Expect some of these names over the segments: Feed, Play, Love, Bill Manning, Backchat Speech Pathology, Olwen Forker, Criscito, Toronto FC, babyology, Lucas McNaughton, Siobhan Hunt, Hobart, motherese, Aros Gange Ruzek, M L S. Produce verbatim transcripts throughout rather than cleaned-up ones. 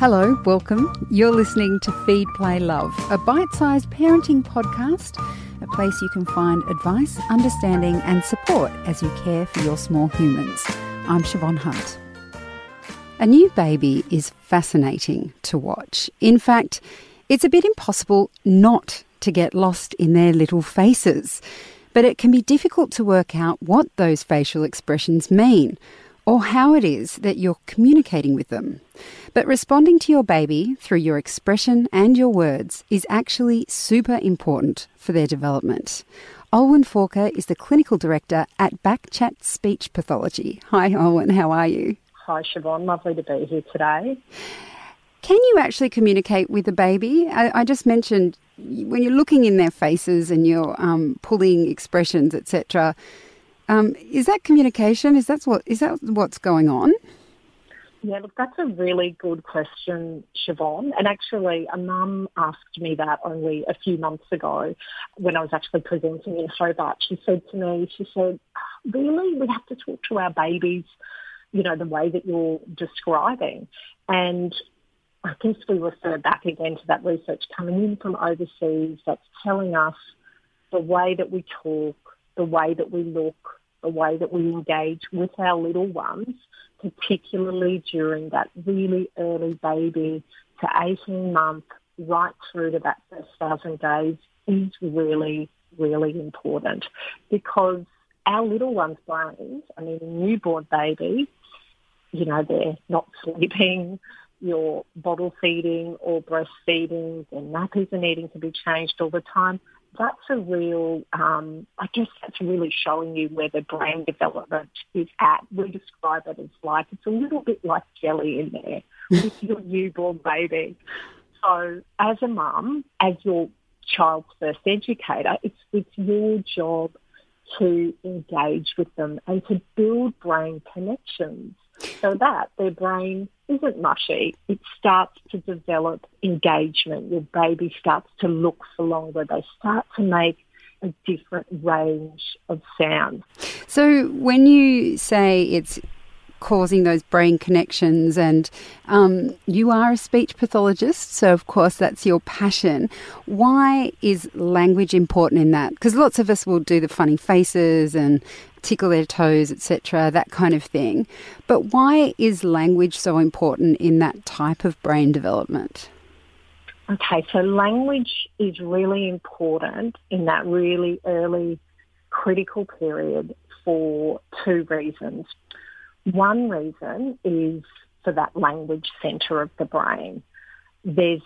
Hello, welcome. You're listening to Feed, Play, Love, a bite-sized parenting podcast, a place you can find advice, understanding and support as you care for your small humans. I'm Siobhan Hunt. A new baby is fascinating to watch. In fact, it's a bit impossible not to get lost in their little faces. But it can be difficult to work out what those facial expressions mean, or how it is that you're communicating with them. But responding to your baby through your expression and your words is actually super important for their development. Olwen Forker is the clinical director at Backchat Speech Pathology. Hi, Olwen, how are you? Hi, Siobhan, lovely to be here today. Can you actually communicate with a baby? I, I just mentioned when you're looking in their faces and you're um, pulling expressions, et cetera, Um, is that communication? Is that what is that what's going on? Yeah, look, that's a really good question, Siobhan. And actually, a mum asked me that only a few months ago when I was actually presenting in Hobart. She said to me, she said, really, we have to talk to our babies, you know, the way that you're describing. And I guess we refer back again to that research coming in from overseas that's telling us the way that we talk, the way that we look, the way that we engage with our little ones, particularly during that really early baby to eighteen month, right through to that first thousand days is really, really important because our little ones' brains, I mean, a newborn baby, you know, they're not sleeping, you're bottle feeding or breastfeeding, their nappies are needing to be changed all the time. That's a real, um, I guess that's really showing you where the brain development is at. We describe it as like, it's a little bit like jelly in there with your newborn baby. So as a mum, as your child's first educator, it's, it's your job to engage with them and to build brain connections so that their brain isn't mushy. It starts to develop engagement. Your baby starts to look for longer. They start to make a different range of sounds. So when you say it's causing those brain connections and um, you are a speech pathologist, so of course that's your passion, why is language important in that? Because lots of us will do the funny faces and tickle their toes, et cetera, that kind of thing. But why is language so important in that type of brain development? Okay, so language is really important in that really early critical period for two reasons. One reason is for that language centre of the brain. There's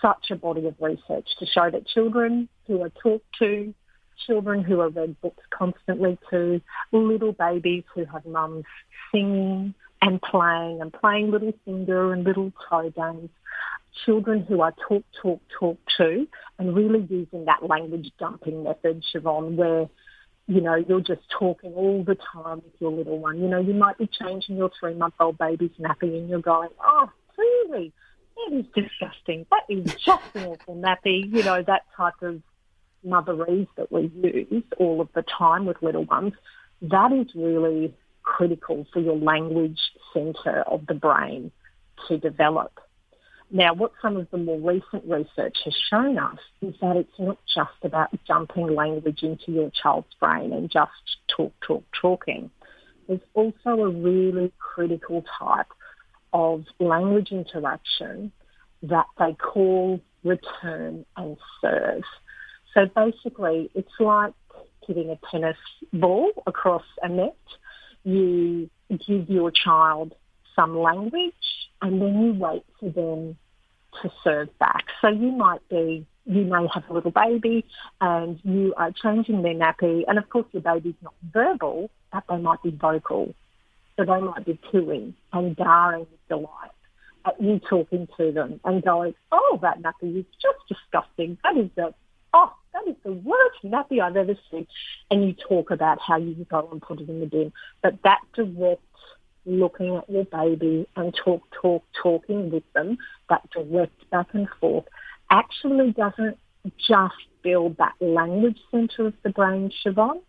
such a body of research to show that children who are talked to, children who are read books constantly to, little babies who have mums singing and playing and playing little finger and little toe games, children who are talk, talk, talk to, and really using that language dumping method, Siobhan, where, you know, you're just talking all the time with your little one. You know, you might be changing your three-month-old baby's nappy and you're going, oh, really? That is disgusting. That is just an awful nappy. You know, that type of motherese that we use all of the time with little ones, that is really critical for your language centre of the brain to develop. Now, what some of the more recent research has shown us is that it's not just about dumping language into your child's brain and just talk, talk, talking. There's also a really critical type of language interaction that they call return and serve. So basically, it's like hitting a tennis ball across a net. You give your child some language and then you wait for them to serve back. So you might be, you may have a little baby and you are changing their nappy. And of course, your baby's not verbal, but they might be vocal. So they might be cooing and darring with delight at you talking to them and going, oh, that nappy is just disgusting. That is a Oh, that is the worst nappy I've ever seen. And you talk about how you go and put it in the bin. But that direct looking at your baby and talk, talk, talking with them, that direct back and forth, actually doesn't just build that language centre of the brain, Siobhan.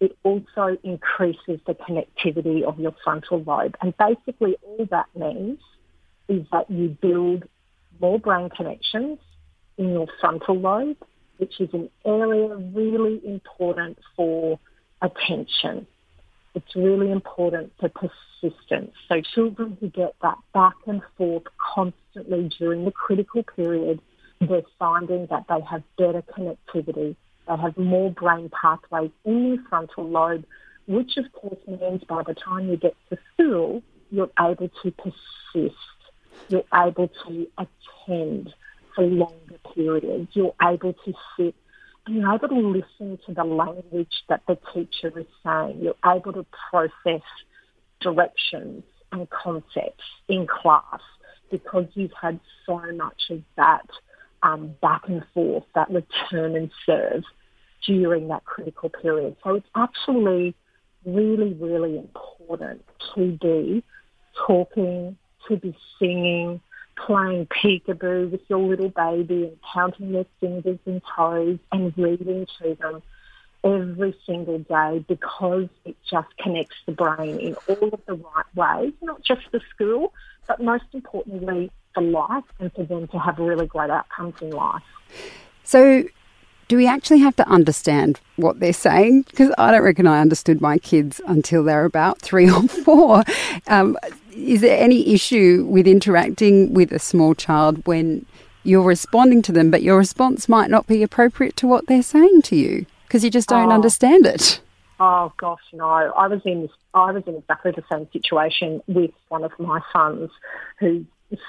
It also increases the connectivity of your frontal lobe. And basically all that means is that you build more brain connections in your frontal lobe, which is an area really important for attention. It's really important for persistence. So children who get that back and forth constantly during the critical period, they're finding that they have better connectivity. They have more brain pathways in your frontal lobe, which of course means by the time you get to school, you're able to persist. You're able to attend for longer periods. You're able to sit. You're able to listen to the language that the teacher is saying. You're able to process directions and concepts in class because you've had so much of that um, back and forth, that return and serve during that critical period. So it's actually really, really important to be talking, to be singing, playing peekaboo with your little baby and counting their fingers and toes and reading to them every single day, because it just connects the brain in all of the right ways, not just for school, but most importantly for life and for them to have really great outcomes in life. So do we actually have to understand what they're saying? Because I don't reckon I understood my kids until they're about three or four. Um, is there any issue with interacting with a small child when you're responding to them, but your response might not be appropriate to what they're saying to you because you just don't oh. understand it? Oh gosh, no! I was in I was in exactly the same situation with one of my sons, whose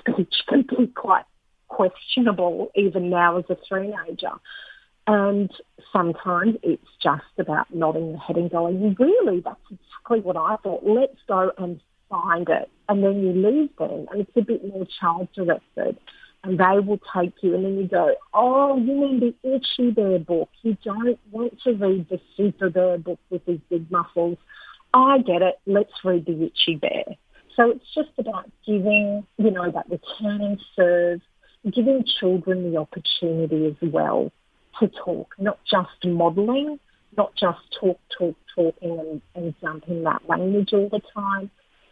speech can be quite questionable even now as a teenager. And sometimes it's just about nodding your head and going, really, that's exactly what I thought. Let's go and find it. And then you leave them and it's a bit more child-directed. And they will take you and then you go, oh, you mean the Itchy Bear book. You don't want to read the Super Bear book with his big muscles. I get it. Let's read the Itchy Bear. So it's just about giving, you know, that returning serve, giving children the opportunity as well to talk, not just modelling, not just talk, talk, talking and, and jumping that language all the time,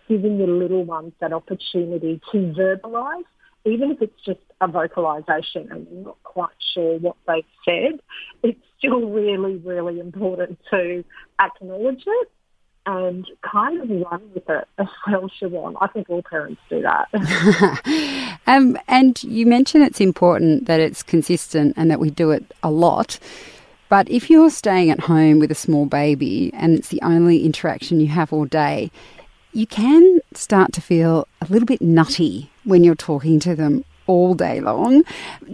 giving your little ones that opportunity to verbalise, even if it's just a vocalisation and you're not quite sure what they've said, it's still really, really important to acknowledge it and kind of run with it as well, Siobhan. I think all parents do that. um, and you mentioned it's important that it's consistent and that we do it a lot. But if you're staying at home with a small baby and it's the only interaction you have all day, you can start to feel a little bit nutty when you're talking to them all day long.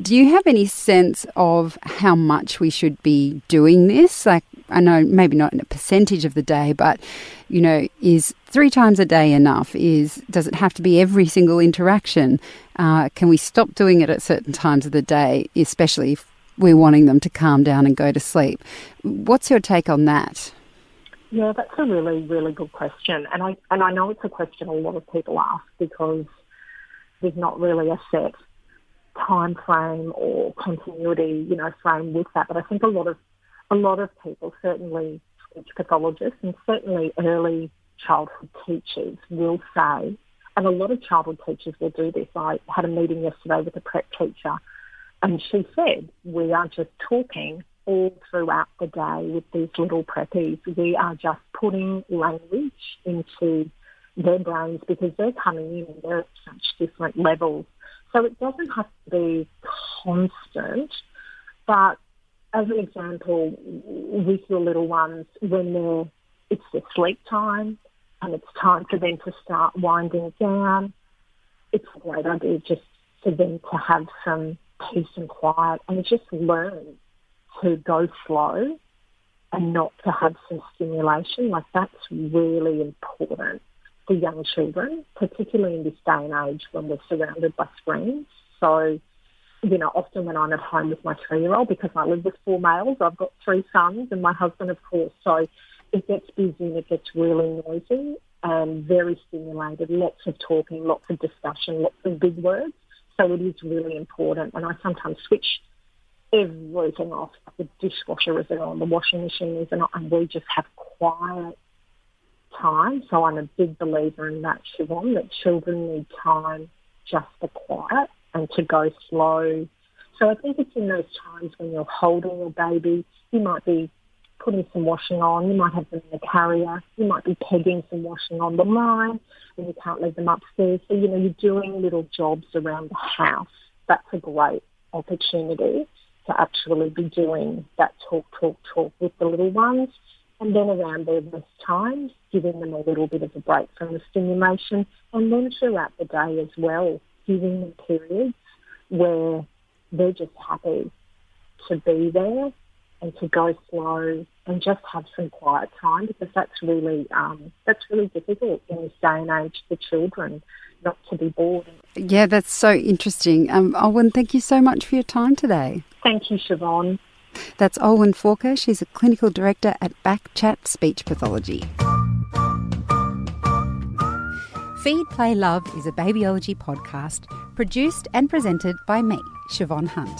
Do you have any sense of how much we should be doing this? Like, I know maybe not in a percentage of the day, but, you know, is three times a day enough? Is does it have to be every single interaction? Uh, can we stop doing it at certain times of the day, especially if we're wanting them to calm down and go to sleep? What's your take on that? Yeah, that's a really, really good question. And I, and I know it's a question a lot of people ask because there's not really a set time frame or continuity, you know, frame with that. But I think a lot of a lot of people, certainly speech pathologists and certainly early childhood teachers, will say, and a lot of childhood teachers will do this. I had a meeting yesterday with a prep teacher and she said, we are just talking all throughout the day with these little preppies. We are just putting language into their brains because they're coming in and they're at such different levels. So it doesn't have to be constant, but as an example, with your little ones, when they're, it's their sleep time and it's time for them to start winding down, it's a great idea just for them to have some peace and quiet and just learn to go slow and not to have some stimulation. Like, that's really important for young children, particularly in this day and age when we're surrounded by screens. So, you know, often when I'm at home with my three-year-old, because I live with four males, I've got three sons and my husband, of course, so it gets busy and it gets really noisy and very stimulated, lots of talking, lots of discussion, lots of big words. So it is really important. And I sometimes switch everything off. The dishwasher isn't on, the washing machine isn't on, and we just have quiet time. So I'm a big believer in that, Siobhan, that children need time just the quiet and to go slow. So I think it's in those times when you're holding your baby, you might be putting some washing on, you might have them in the carrier, you might be pegging some washing on the line, and you can't leave them upstairs. So, you know, you're doing little jobs around the house. That's a great opportunity to actually be doing that talk, talk, talk with the little ones. And then around their rest times, giving them a little bit of a break from the stimulation. And then throughout the day as well, giving them periods where they're just happy to be there and to go slow and just have some quiet time, because that's really um, that's really difficult in this day and age for children not to be bored. Yeah, that's so interesting. Um, Olwen, thank you so much for your time today. Thank you, Siobhan. That's Olwen Forker. She's a clinical director at Backchat Speech Pathology. Feed, Play, Love is a babyology podcast produced and presented by me, Siobhan Hunt.